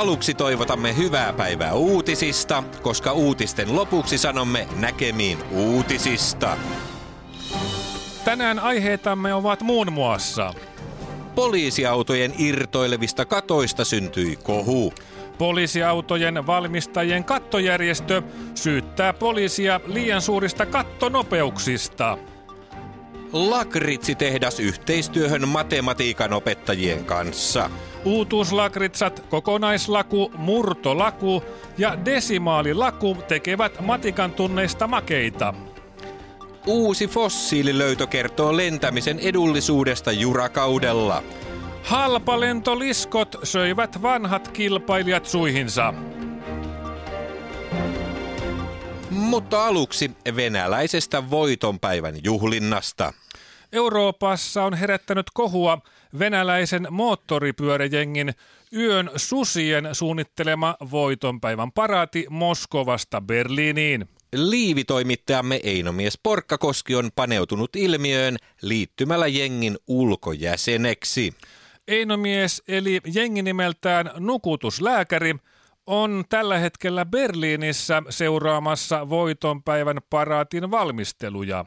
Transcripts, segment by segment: Aluksi toivotamme hyvää päivää uutisista, koska uutisten lopuksi sanomme näkemiin uutisista. Tänään aiheitamme ovat muun muassa: poliisiautojen irtoilevista katoista syntyi kohu. Poliisiautojen valmistajien kattojärjestö syyttää poliisia liian suurista kattonopeuksista. Lakritsitehdas yhteistyöhön matematiikan opettajien kanssa. Uutuuslakritsat, kokonaislaku, murtolaku ja desimaalilaku tekevät matikan tunneista makeita. Uusi fossiililöytö kertoo lentämisen edullisuudesta jurakaudella. Halpalentoliskot söivät vanhat kilpailijat suihinsa. Mutta aluksi venäläisestä voitonpäivän juhlinnasta. Euroopassa on herättänyt kohua venäläisen moottoripyöräjengin Yön susien suunnittelema voitonpäivän paraati Moskovasta Berliiniin. Liivitoimittajamme Einomies Porkkakoski on paneutunut ilmiöön liittymällä jengin ulkojäseneksi. Einomies eli jengi nimeltään Nukutuslääkäri on tällä hetkellä Berliinissä seuraamassa voitonpäivän paraatin valmisteluja.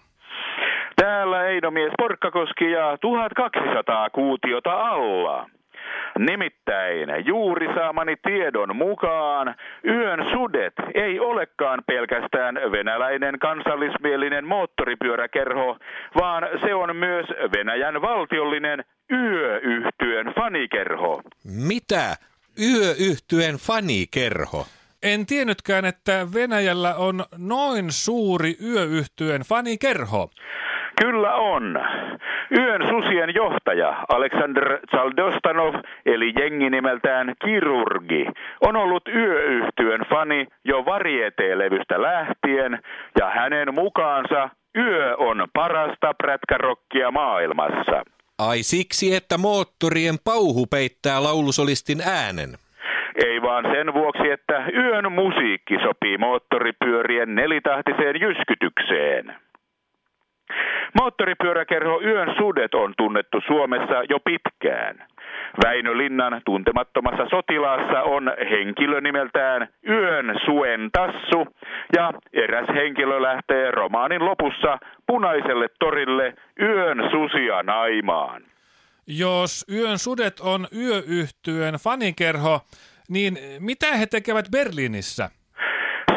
Täällä Einomies Porkkakoski ja 1200 kuutiota alla. Nimittäin juuri saamani tiedon mukaan Yön sudet ei olekaan pelkästään venäläinen kansallismielinen moottoripyöräkerho, vaan se on myös Venäjän valtiollinen yöyhtyön fanikerho. Mitä? Yöyhtyön fanikerho? En tiennytkään, että Venäjällä on noin suuri yöyhtyön fanikerho. Kyllä on. Yön susien johtaja Aleksandr Zaldostanov, eli jengi nimeltään Kirurgi, on ollut yöyhtyön fani jo Varieté-levystä lähtien, ja hänen mukaansa Yö on parasta prätkärokkia maailmassa. Ai siksi, että moottorien pauhu peittää laulusolistin äänen? Ei vaan sen vuoksi, että Yön musiikki sopii moottoripyörien nelitahtiseen jyskytykseen. Moottoripyöräkerho Yön sudet on tunnettu Suomessa jo pitkään. Väinö Linnan Tuntemattomassa sotilaassa on henkilö nimeltään Yön suen tassu, ja eräs henkilö lähtee romaanin lopussa Punaiselle torille Yön susia naimaan. Jos Yön sudet on yöyhtyön fanikerho, niin mitä he tekevät Berliinissä?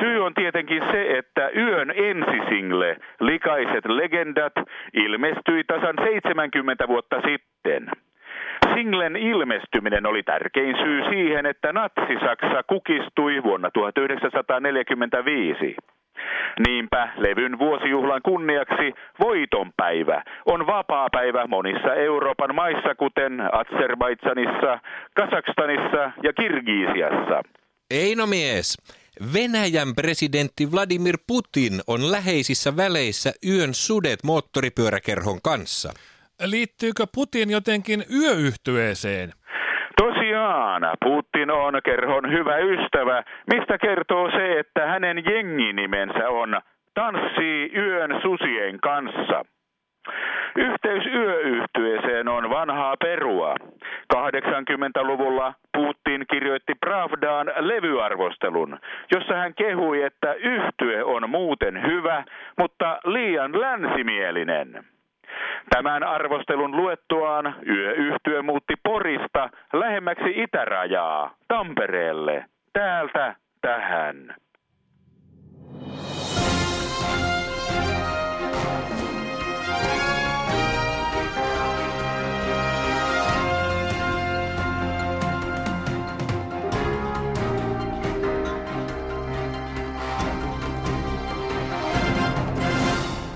Syy on tietenkin se, että Yön ensisingle Likaiset legendat ilmestyi tasan 70 vuotta sitten. Singlen ilmestyminen oli tärkein syy siihen, että Natsi-Saksa kukistui vuonna 1945. Niinpä levyn vuosijuhlan kunniaksi voitonpäivä on vapaapäivä monissa Euroopan maissa, kuten Azerbaidžanissa, Kazakstanissa ja Kirgisiassa. Einomies, Venäjän presidentti Vladimir Putin on läheisissä väleissä Yön sudet moottoripyöräkerhon kanssa. Liittyykö Putin jotenkin yöyhtyeeseen? Tosiaan, Putin on kerhon hyvä ystävä, mistä kertoo se, että hänen jenginimensä on Tanssii Yön susien kanssa. Yhteys yöyhtyeeseen on vanhaa perua. 80-luvulla Putin kirjoitti Pravdaan levyarvostelun, jossa hän kehui, että yhtye on muuten hyvä, mutta liian länsimielinen. Tämän arvostelun luettuaan yöyhtye muutti Porista lähemmäksi itärajaa, Tampereelle, täältä tähän.